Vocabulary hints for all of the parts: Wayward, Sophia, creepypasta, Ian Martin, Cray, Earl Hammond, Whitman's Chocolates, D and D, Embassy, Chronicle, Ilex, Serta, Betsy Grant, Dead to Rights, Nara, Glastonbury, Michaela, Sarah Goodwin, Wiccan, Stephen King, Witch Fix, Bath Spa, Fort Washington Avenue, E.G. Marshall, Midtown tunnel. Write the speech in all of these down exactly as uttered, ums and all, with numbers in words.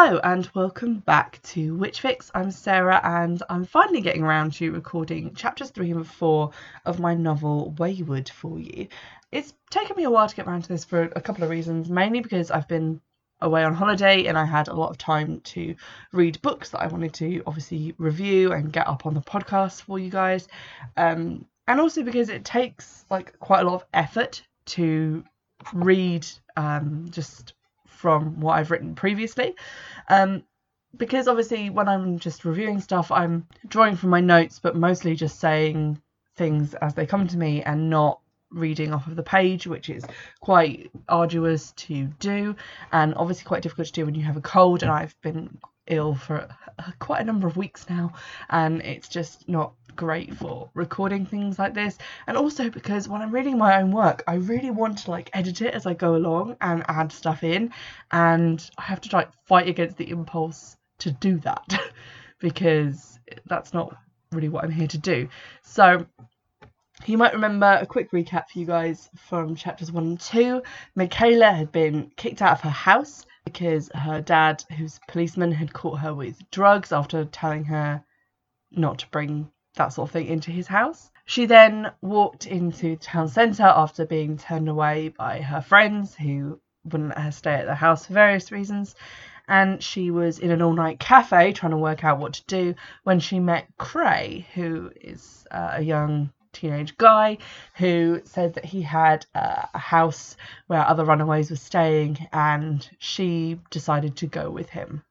Hello and welcome back to Witch Fix. I'm Sarah and I'm finally getting around to recording chapters three and four of my novel Wayward for you. It's taken me a while to get around to this for a couple of reasons, mainly because I've been away on holiday and I had a lot of time to read books that I wanted to obviously review and get up on the podcast for you guys, um, and also because it takes like quite a lot of effort to read um, just from what I've written previously, um, because obviously when I'm just reviewing stuff I'm drawing from my notes but mostly just saying things as they come to me and not reading off of the page, which is quite arduous to do and obviously quite difficult to do when you have a cold, and I've been ill for quite a number of weeks now and it's just not great for recording things like this. And also because when I'm reading my own work I really want to like edit it as I go along and add stuff in, and I have to like fight against the impulse to do that because that's not really what I'm here to do. So you might remember a quick recap for you guys from chapters one and two. Michaela had been kicked out of her house because her dad, who's a policeman, had caught her with drugs after telling her not to bring that sort of thing into his house. She then walked into the town centre after being turned away by her friends who wouldn't let her stay at their house for various reasons, and she was in an all-night cafe trying to work out what to do when she met Cray, who is uh, a young teenage guy who said that he had uh, a house where other runaways were staying, and she decided to go with him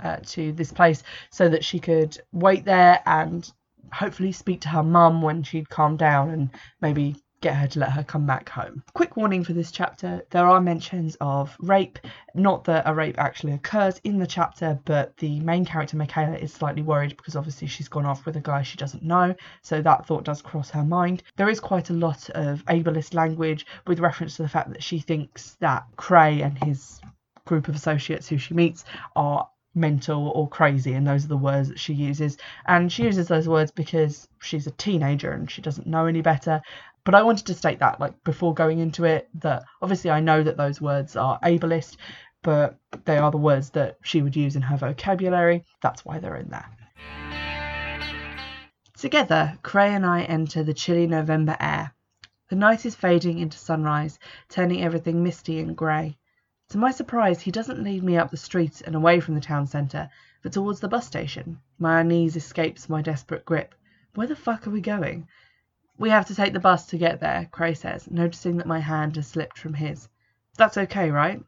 uh, to this place so that she could wait there and hopefully speak to her mum when she'd calmed down and maybe get her to let her come back home. Quick warning for this chapter, there are mentions of rape. Not that a rape actually occurs in the chapter, but the main character Michaela is slightly worried because obviously she's gone off with a guy she doesn't know, so that thought does cross her mind. There is quite a lot of ableist language with reference to the fact that she thinks that Cray and his group of associates who she meets are mental or crazy, and those are the words that she uses, and she uses those words because she's a teenager and she doesn't know any better. But I wanted to state that, like, before going into it, that obviously I know that those words are ableist, but they are the words that she would use in her vocabulary. That's why they're in there. Together, Cray and I enter the chilly November air. The night is fading into sunrise, turning everything misty and grey. To my surprise, he doesn't lead me up the street and away from the town centre, but towards the bus station. My unease escapes my desperate grip. Where the fuck are we going? We have to take the bus to get there, Cray says, noticing that my hand has slipped from his. That's okay, right?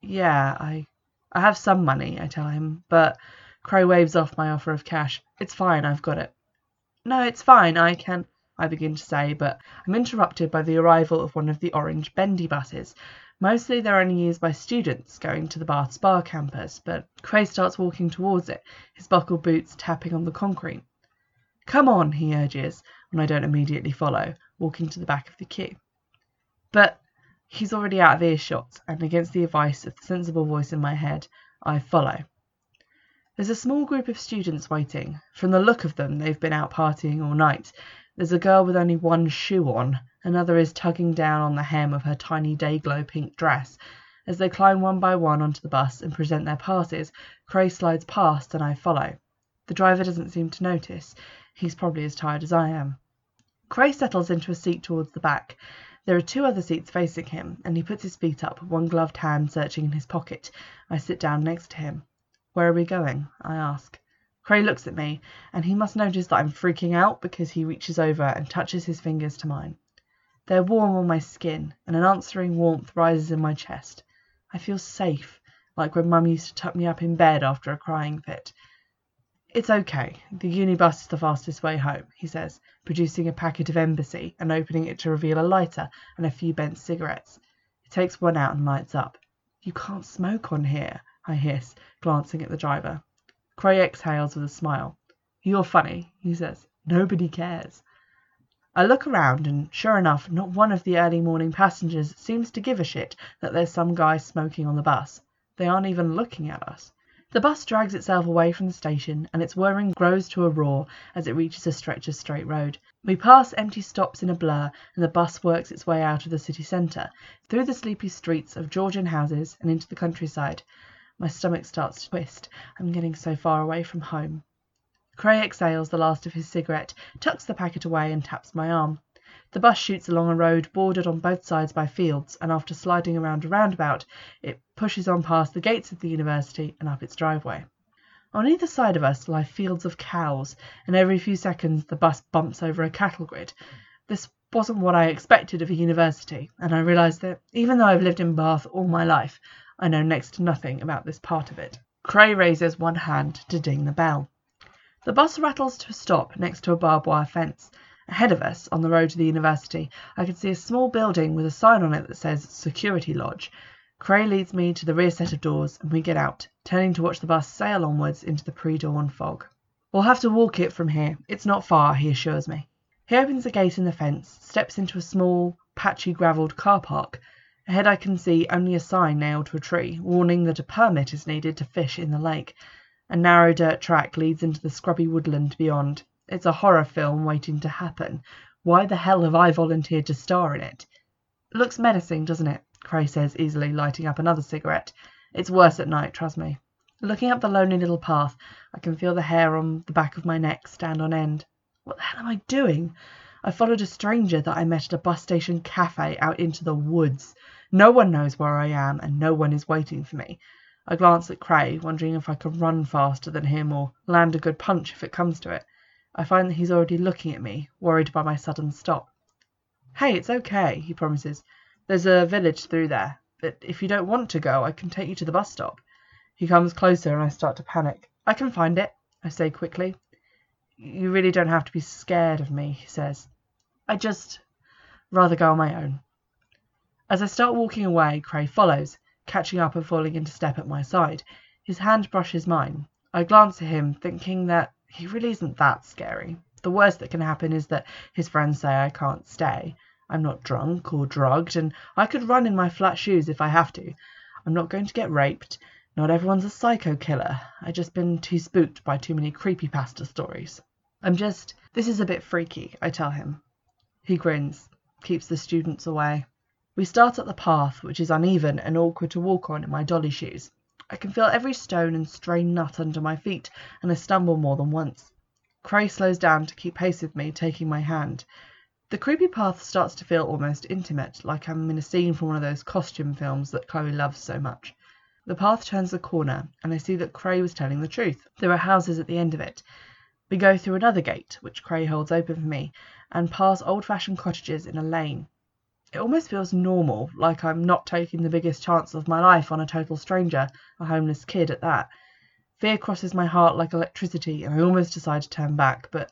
Yeah, I I have some money, I tell him, but Cray waves off my offer of cash. It's fine, I've got it. No, it's fine, I can... I begin to say, but I'm interrupted by the arrival of one of the orange bendy buses. Mostly they're only used by students going to the Bath Spa campus, but Cray starts walking towards it, his buckled boots tapping on the concrete. Come on, he urges, when I don't immediately follow, walking to the back of the queue. But he's already out of earshot, and against the advice of the sensible voice in my head, I follow. There's a small group of students waiting. From the look of them, they've been out partying all night. There's a girl with only one shoe on. Another is tugging down on the hem of her tiny day-glow pink dress. As they climb one by one onto the bus and present their passes, Cray slides past and I follow. The driver doesn't seem to notice. He's probably as tired as I am. Cray settles into a seat towards the back. There are two other seats facing him, and he puts his feet up, one gloved hand searching in his pocket. I sit down next to him. Where are we going? I ask. Cray looks at me, and he must notice that I'm freaking out because he reaches over and touches his fingers to mine. They're warm on my skin, and an answering warmth rises in my chest. I feel safe, like when Mum used to tuck me up in bed after a crying fit. It's okay, the uni bus is the fastest way home, he says, producing a packet of Embassy and opening it to reveal a lighter and a few bent cigarettes. He takes one out and lights up. You can't smoke on here, I hiss, glancing at the driver. Cray exhales with a smile. You're funny, he says. Nobody cares. I look around and, sure enough, not one of the early morning passengers seems to give a shit that there's some guy smoking on the bus. They aren't even looking at us. The bus drags itself away from the station and its whirring grows to a roar as it reaches a stretch of straight road. We pass empty stops in a blur and the bus works its way out of the city centre, through the sleepy streets of Georgian houses and into the countryside. My stomach starts to twist. I'm getting so far away from home. Cray exhales the last of his cigarette, tucks the packet away and taps my arm. The bus shoots along a road bordered on both sides by fields, and after sliding around a roundabout, it pushes on past the gates of the university and up its driveway. On either side of us lie fields of cows, and every few seconds the bus bumps over a cattle grid. This wasn't what I expected of a university, and I realised that, even though I've lived in Bath all my life, I know next to nothing about this part of it. Cray raises one hand to ding the bell. The bus rattles to a stop next to a barbed wire fence. Ahead of us, on the road to the university, I can see a small building with a sign on it that says Security Lodge. Cray leads me to the rear set of doors, and we get out, turning to watch the bus sail onwards into the pre-dawn fog. We'll have to walk it from here. It's not far, he assures me. He opens a gate in the fence, steps into a small, patchy gravelled car park. Ahead I can see only a sign nailed to a tree, warning that a permit is needed to fish in the lake. A narrow dirt track leads into the scrubby woodland beyond. It's a horror film waiting to happen. Why the hell have I volunteered to star in it? It looks menacing, doesn't it? Cray says, easily lighting up another cigarette. It's worse at night, trust me. Looking up the lonely little path, I can feel the hair on the back of my neck stand on end. What the hell am I doing? I followed a stranger that I met at a bus station cafe out into the woods. No one knows where I am, and no one is waiting for me. I glance at Cray, wondering if I can run faster than him or land a good punch if it comes to it. I find that he's already looking at me, worried by my sudden stop. Hey, it's okay, he promises. There's a village through there, but if you don't want to go, I can take you to the bus stop. He comes closer and I start to panic. I can find it, I say quickly. You really don't have to be scared of me, he says. I just rather go on my own. As I start walking away, Cray follows, catching up and falling into step at my side. His hand brushes mine. I glance at him, thinking that he really isn't that scary. The worst that can happen is that his friends say I can't stay. I'm not drunk or drugged, and I could run in my flat shoes if I have to. I'm not going to get raped. Not everyone's a psycho killer. I've just been too spooked by too many creepypasta stories. I'm just, this is a bit freaky, I tell him. He grins, keeps the students away. We start up the path, which is uneven and awkward to walk on in my dolly shoes. I can feel every stone and stray nut under my feet, and I stumble more than once. Cray slows down to keep pace with me, taking my hand. The creepy path starts to feel almost intimate, like I'm in a scene from one of those costume films that Chloe loves so much. The path turns a corner, and I see that Cray was telling the truth. There are houses at the end of it. We go through another gate, which Cray holds open for me, and pass old-fashioned cottages in a lane. It almost feels normal, like I'm not taking the biggest chance of my life on a total stranger, a homeless kid at that. Fear crosses my heart like electricity, and I almost decide to turn back, but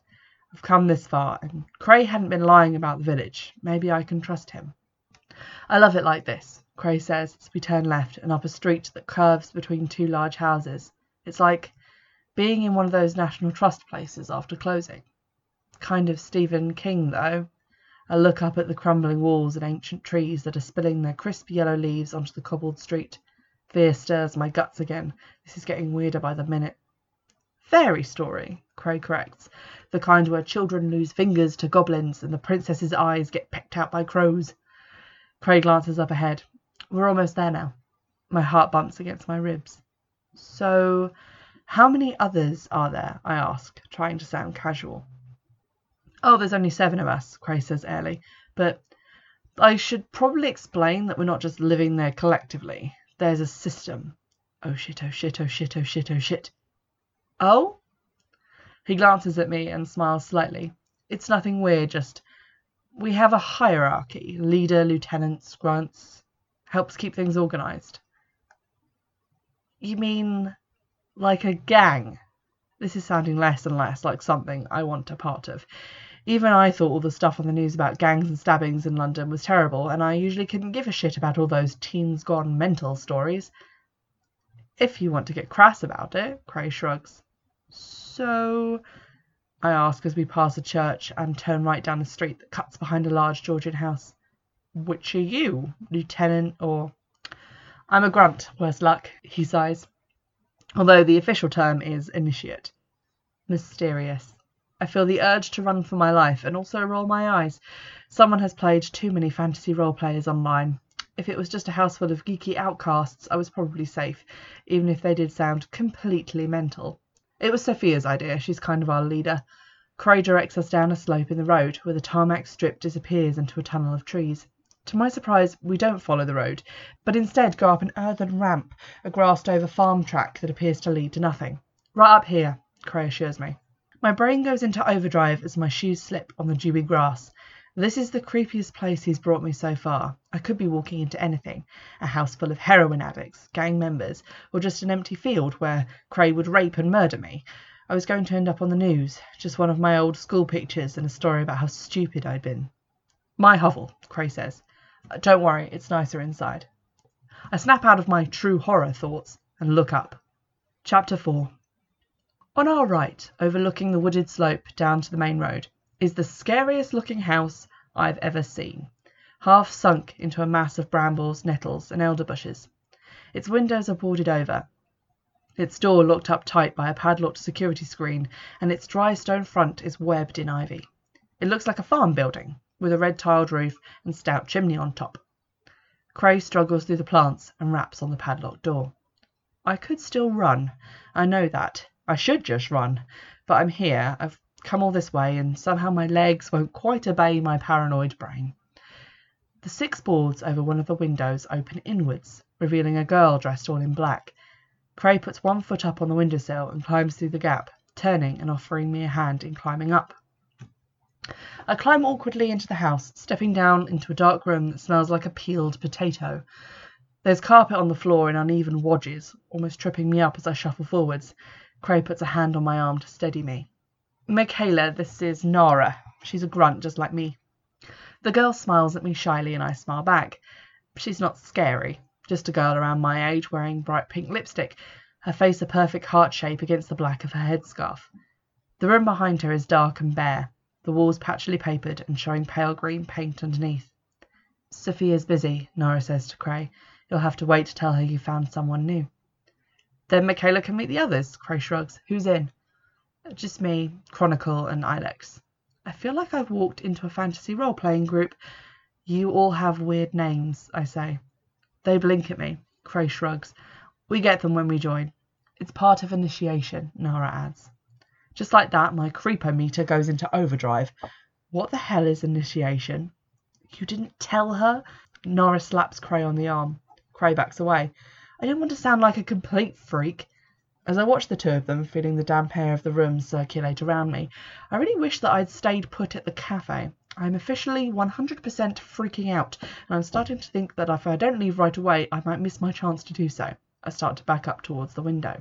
I've come this far, and Cray hadn't been lying about the village. Maybe I can trust him. I love it like this, Cray says, as we turn left and up a street that curves between two large houses. It's like being in one of those National Trust places after closing. Kind of Stephen King, though. I look up at the crumbling walls and ancient trees that are spilling their crisp yellow leaves onto the cobbled street. Fear stirs my guts again. This is getting weirder by the minute. Fairy story, Cray corrects. The kind where children lose fingers to goblins and the princess's eyes get pecked out by crows. Cray glances up ahead. We're almost there now. My heart bumps against my ribs. So, how many others are there? I ask, trying to sound casual. Oh, there's only seven of us, Cray says airily, but I should probably explain that we're not just living there collectively. There's a system. Oh shit, oh shit, oh shit, oh shit, oh shit. Oh? He glances at me and smiles slightly. It's nothing weird, just we have a hierarchy. Leader, lieutenants, grunts. Helps keep things organised. You mean like a gang? This is sounding less and less like something I want a part of. Even I thought all the stuff on the news about gangs and stabbings in London was terrible, and I usually couldn't give a shit about all those teens gone mental stories. If you want to get crass about it, Cray shrugs. So, I ask as we pass a church and turn right down a street that cuts behind a large Georgian house. Which are you, Lieutenant, or... I'm a grunt, worse luck, he sighs. Although the official term is initiate. Mysterious. I feel the urge to run for my life and also roll my eyes. Someone has played too many fantasy role players online. if it was just a house full of geeky outcasts, I was probably safe, even if they did sound completely mental. It was Sophia's idea. She's kind of our leader. Cray directs us down a slope in the road, where the tarmac strip disappears into a tunnel of trees. To my surprise, we don't follow the road, but instead go up an earthen ramp, a grassed-over farm track that appears to lead to nothing. "Right up here," Cray assures me. My brain goes into overdrive as my shoes slip on the dewy grass. This is the creepiest place he's brought me so far. I could be walking into anything, a house full of heroin addicts, gang members, or just an empty field where Cray would rape and murder me. I was going to end up on the news, just one of my old school pictures and a story about how stupid I'd been. "My hovel," Cray says. "Don't worry, it's nicer inside." I snap out of my true horror thoughts and look up. Chapter four. On our right, overlooking the wooded slope down to the main road, is the scariest looking house I've ever seen, half sunk into a mass of brambles, nettles and elderbushes. Its windows are boarded over, its door locked up tight by a padlocked security screen, and its dry stone front is webbed in ivy. It looks like a farm building, with a red-tiled roof and stout chimney on top. Cray struggles through the plants and raps on the padlocked door. I could still run. I know that. I should just run. But I'm here. I've come all this way, and somehow my legs won't quite obey my paranoid brain. The six boards over one of the windows open inwards, revealing a girl dressed all in black. Cray puts one foot up on the windowsill and climbs through the gap, turning and offering me a hand in climbing up. I climb awkwardly into the house, stepping down into a dark room that smells like a peeled potato. There's carpet on the floor in uneven wadges, almost tripping me up as I shuffle forwards. Cray puts a hand on my arm to steady me. "Michaela, this is Nara. She's a grunt just like me." The girl smiles at me shyly and I smile back. She's not scary, just a girl around my age wearing bright pink lipstick, her face a perfect heart shape against the black of her headscarf. The room behind her is dark and bare, the walls patchily papered and showing pale green paint underneath. "Sophia's busy," Nara says to Cray. "You'll have to wait to tell her you found someone new." "Then Michaela can meet the others," Cray shrugs. "Who's in?" "Just me, Chronicle and Ilex." I feel like I've walked into a fantasy role-playing group. "You all have weird names," I say. They blink at me. Cray shrugs. "We get them when we join. It's part of initiation," Nara adds. Just like that, my creepo meter goes into overdrive. What the hell is initiation? "You didn't tell her?" Nara slaps Cray on the arm. Cray backs away. I don't want to sound like a complete freak. As I watch the two of them, feeling the damp air of the room circulate around me, I really wish that I'd stayed put at the cafe. I'm officially one hundred percent freaking out, and I'm starting to think that if I don't leave right away, I might miss my chance to do so. I start to back up towards the window.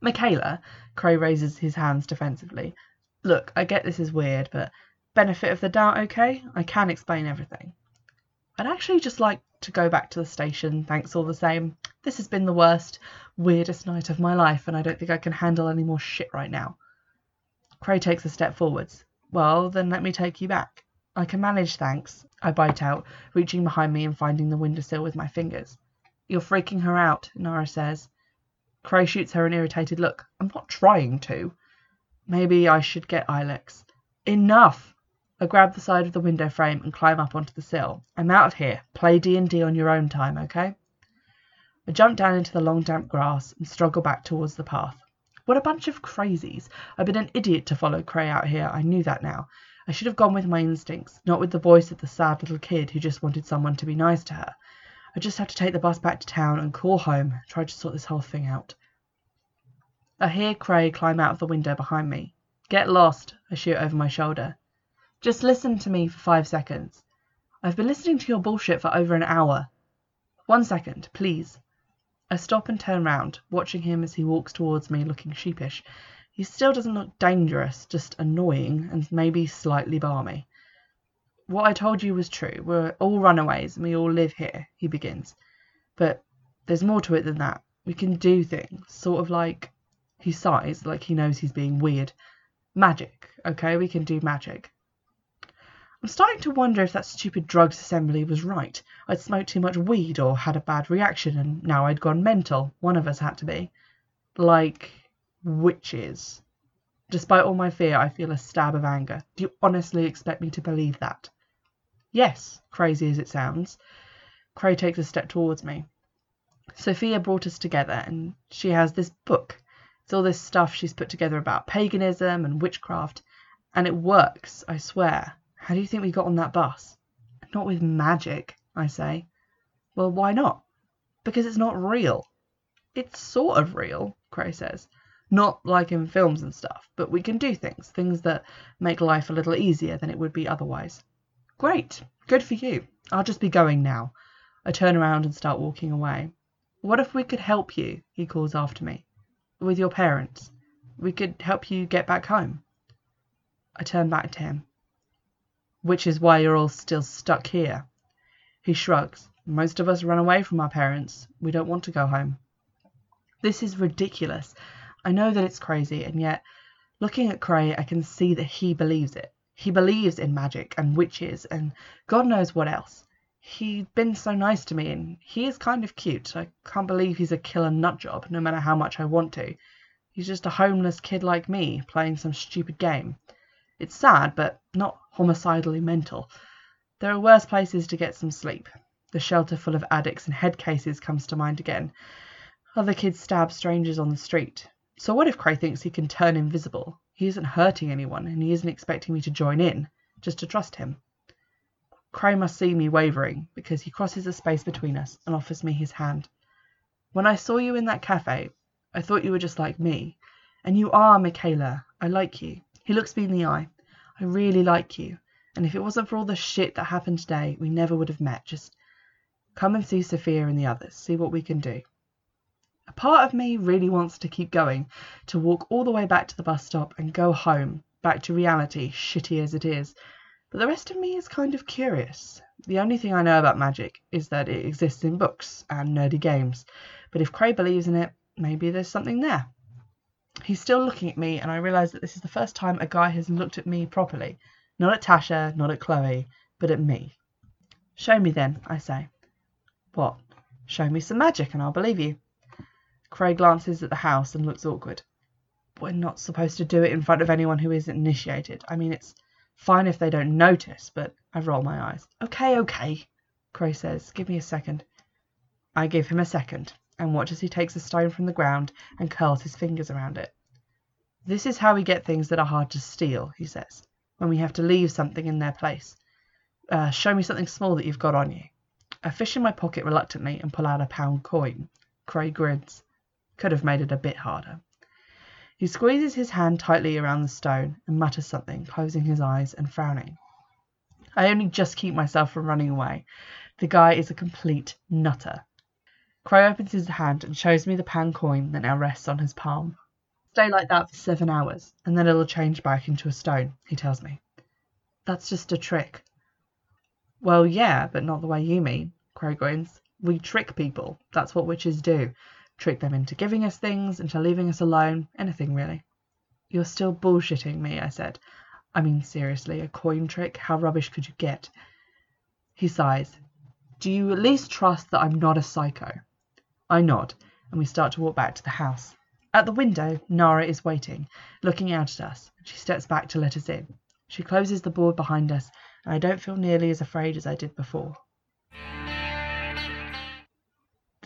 "Michaela," Cray raises his hands defensively. "Look, I get this is weird, but benefit of the doubt, okay? I can explain everything." "I'd actually just like to go back to the station, thanks all the same. This has been the worst, weirdest night of my life, and I don't think I can handle any more shit right now." Cray takes a step forwards. "Well, then let me take you back." "I can manage, thanks," I bite out, reaching behind me and finding the windowsill with my fingers. "You're freaking her out," Nara says. Cray shoots her an irritated look. "I'm not trying to." "Maybe I should get Ilex." "Enough!" I grab the side of the window frame and climb up onto the sill. "I'm out of here. Play D and D on your own time, okay?" I jump down into the long damp grass and struggle back towards the path. What a bunch of crazies. I've been an idiot to follow Cray out here. I knew that now. I should have gone with my instincts, not with the voice of the sad little kid who just wanted someone to be nice to her. I just have to take the bus back to town and call home, try to sort this whole thing out. I hear Cray climb out of the window behind me. "Get lost," I shoot over my shoulder. "Just listen to me for five seconds. I've been listening to your bullshit for over an hour." "One second, please." I stop and turn round, watching him as he walks towards me, looking sheepish. He still doesn't look dangerous, just annoying and maybe slightly balmy. "What I told you was true. We're all runaways and we all live here," he begins. "But there's more to it than that. We can do things, sort of like..." He sighs, like he knows he's being weird. "Magic, okay? We can do magic." I'm starting to wonder if that stupid drugs assembly was right. I'd smoked too much weed or had a bad reaction and now I'd gone mental. One of us had to be. Like witches. Despite all my fear, I feel a stab of anger. "Do you honestly expect me to believe that?" "Yes, crazy as it sounds. Cray takes a step towards me. Sophia brought us together, and she has this book. It's all this stuff she's put together about paganism and witchcraft, and it works, I swear. How do you think we got on that bus? Not with magic, I say. Well, why not? Because it's not real. It's sort of real, Cray says. Not like in films and stuff, but we can do things, things that make life a little easier than it would be otherwise. Great, good for you. I'll just be going now. I turn around and start walking away. What if we could help you, he calls after me, with your parents? We could help you get back home. I turn back to him. Which is why you're all still stuck here. He shrugs. Most of us run away from our parents. We don't want to go home. This is ridiculous. I know that it's crazy, and yet, looking at Cray, I can see that he believes it. He believes in magic and witches and God knows what else. He's been so nice to me, and he is kind of cute. I can't believe he's a killer nutjob, no matter how much I want to. He's just a homeless kid like me, playing some stupid game. It's sad, but not homicidally mental. There are worse places to get some sleep. The shelter full of addicts and head cases comes to mind again. Other kids stab strangers on the street. So what if Cray thinks he can turn invisible? He isn't hurting anyone, and he isn't expecting me to join in, just to trust him. Cray must see me wavering, because he crosses a space between us and offers me his hand. When I saw you in that cafe, I thought you were just like me. And you are, Michaela. I like you. He looks me in the eye. I really like you, and if it wasn't for all the shit that happened today, we never would have met. Just come and see Sophia and the others, see what we can do. A part of me really wants to keep going, to walk all the way back to the bus stop and go home, back to reality, shitty as it is. But the rest of me is kind of curious. The only thing I know about magic is that it exists in books and nerdy games, but if Cray believes in it, maybe there's something there. He's still looking at me, and I realise that this is the first time a guy has looked at me properly. Not at Tasha, not at Chloe, but at me. Show me then, I say. What? Show me some magic and I'll believe you. Cray glances at the house and looks awkward. We're not supposed to do it in front of anyone who isn't initiated. I mean, it's fine if they don't notice, but I roll my eyes. Okay, okay, Cray says. Give me a second. I give him a second. And watch as he takes a stone from the ground and curls his fingers around it. This is how we get things that are hard to steal, he says, when we have to leave something in their place. Uh, show me something small that you've got on you. I fish in my pocket reluctantly and pull out a pound coin. Cray grins. Could have made it a bit harder. He squeezes his hand tightly around the stone and mutters something, closing his eyes and frowning. I only just keep myself from running away. The guy is a complete nutter. Cray opens his hand and shows me the pound coin that now rests on his palm. Stay like that for seven hours, and then it'll change back into a stone, he tells me. That's just a trick. Well, yeah, but not the way you mean, Cray grins. We trick people. That's what witches do. Trick them into giving us things, into leaving us alone, anything really. You're still bullshitting me, I said. I mean, seriously, a coin trick? How rubbish could you get? He sighs. Do you at least trust that I'm not a psycho? I nod, and we start to walk back to the house. At the window, Nara is waiting, looking out at us. She steps back to let us in. She closes the board behind us, and I don't feel nearly as afraid as I did before.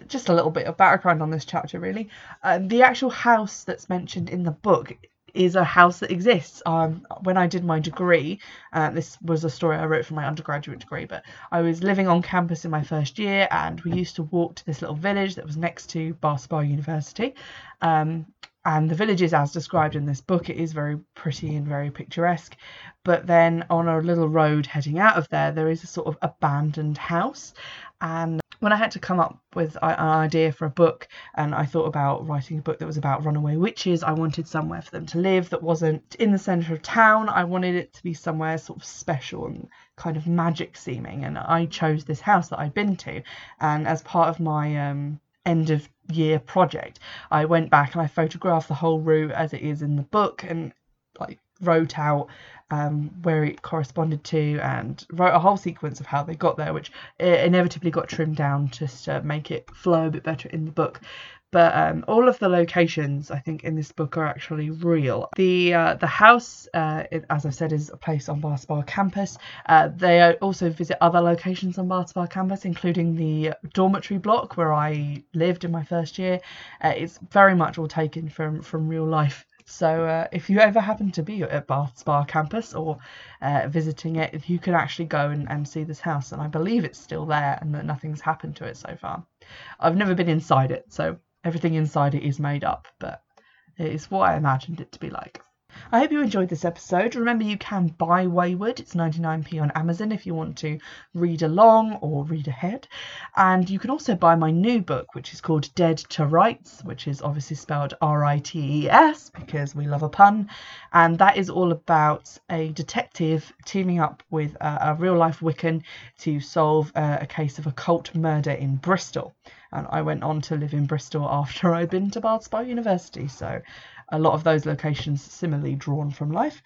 Just a little bit of background on this chapter, really. Uh, the actual house that's mentioned in the book is a house that exists. Um, when I did my degree, uh, this was a story I wrote for my undergraduate degree, but I was living on campus in my first year, and we used to walk to this little village that was next to Bath Spa University. Um, and the village is as described in this book. It is very pretty and very picturesque. But then on a little road heading out of there, there is a sort of abandoned house. And when I had to come up with an idea for a book, and I thought about writing a book that was about runaway witches, I wanted somewhere for them to live that wasn't in the centre of town. I wanted it to be somewhere sort of special and kind of magic seeming, and I chose this house that I'd been to. And as part of my um, end of year project, I went back and I photographed the whole route as it is in the book, and like wrote out um where it corresponded to, and wrote a whole sequence of how they got there, which inevitably got trimmed down just to make it flow a bit better in the book. but um, all of the locations I think in this book are actually real. The uh, the house, uh, it, as I said, is a place on Bath Spa campus. Uh, they also visit other locations on Bath Spa campus, including the dormitory block where I lived in my first year. Uh, it's very much all taken from from real life. So uh, if you ever happen to be at Bath Spa campus or uh, visiting it, you can actually go and, and see this house. And I believe it's still there and that nothing's happened to it so far. I've never been inside it, so everything inside it is made up, but it is what I imagined it to be like. I hope you enjoyed this episode. Remember, you can buy Wayward. It's ninety-nine p on Amazon if you want to read along or read ahead. And you can also buy my new book, which is called Dead to Rights, which is obviously spelled R I T E S because we love a pun. And that is all about a detective teaming up with a, a real-life Wiccan to solve uh, a case of a cult murder in Bristol. And I went on to live in Bristol after I'd been to Bath Spa University, so a lot of those locations similarly drawn from life.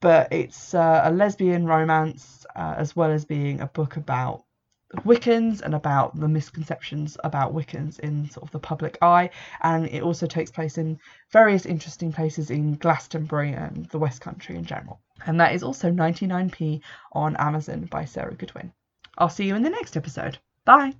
But it's uh, a lesbian romance uh, as well as being a book about Wiccans and about the misconceptions about Wiccans in sort of the public eye. And it also takes place in various interesting places in Glastonbury and the West Country in general. And that is also ninety-nine p on Amazon by Sarah Goodwin. I'll see you in the next episode. Bye.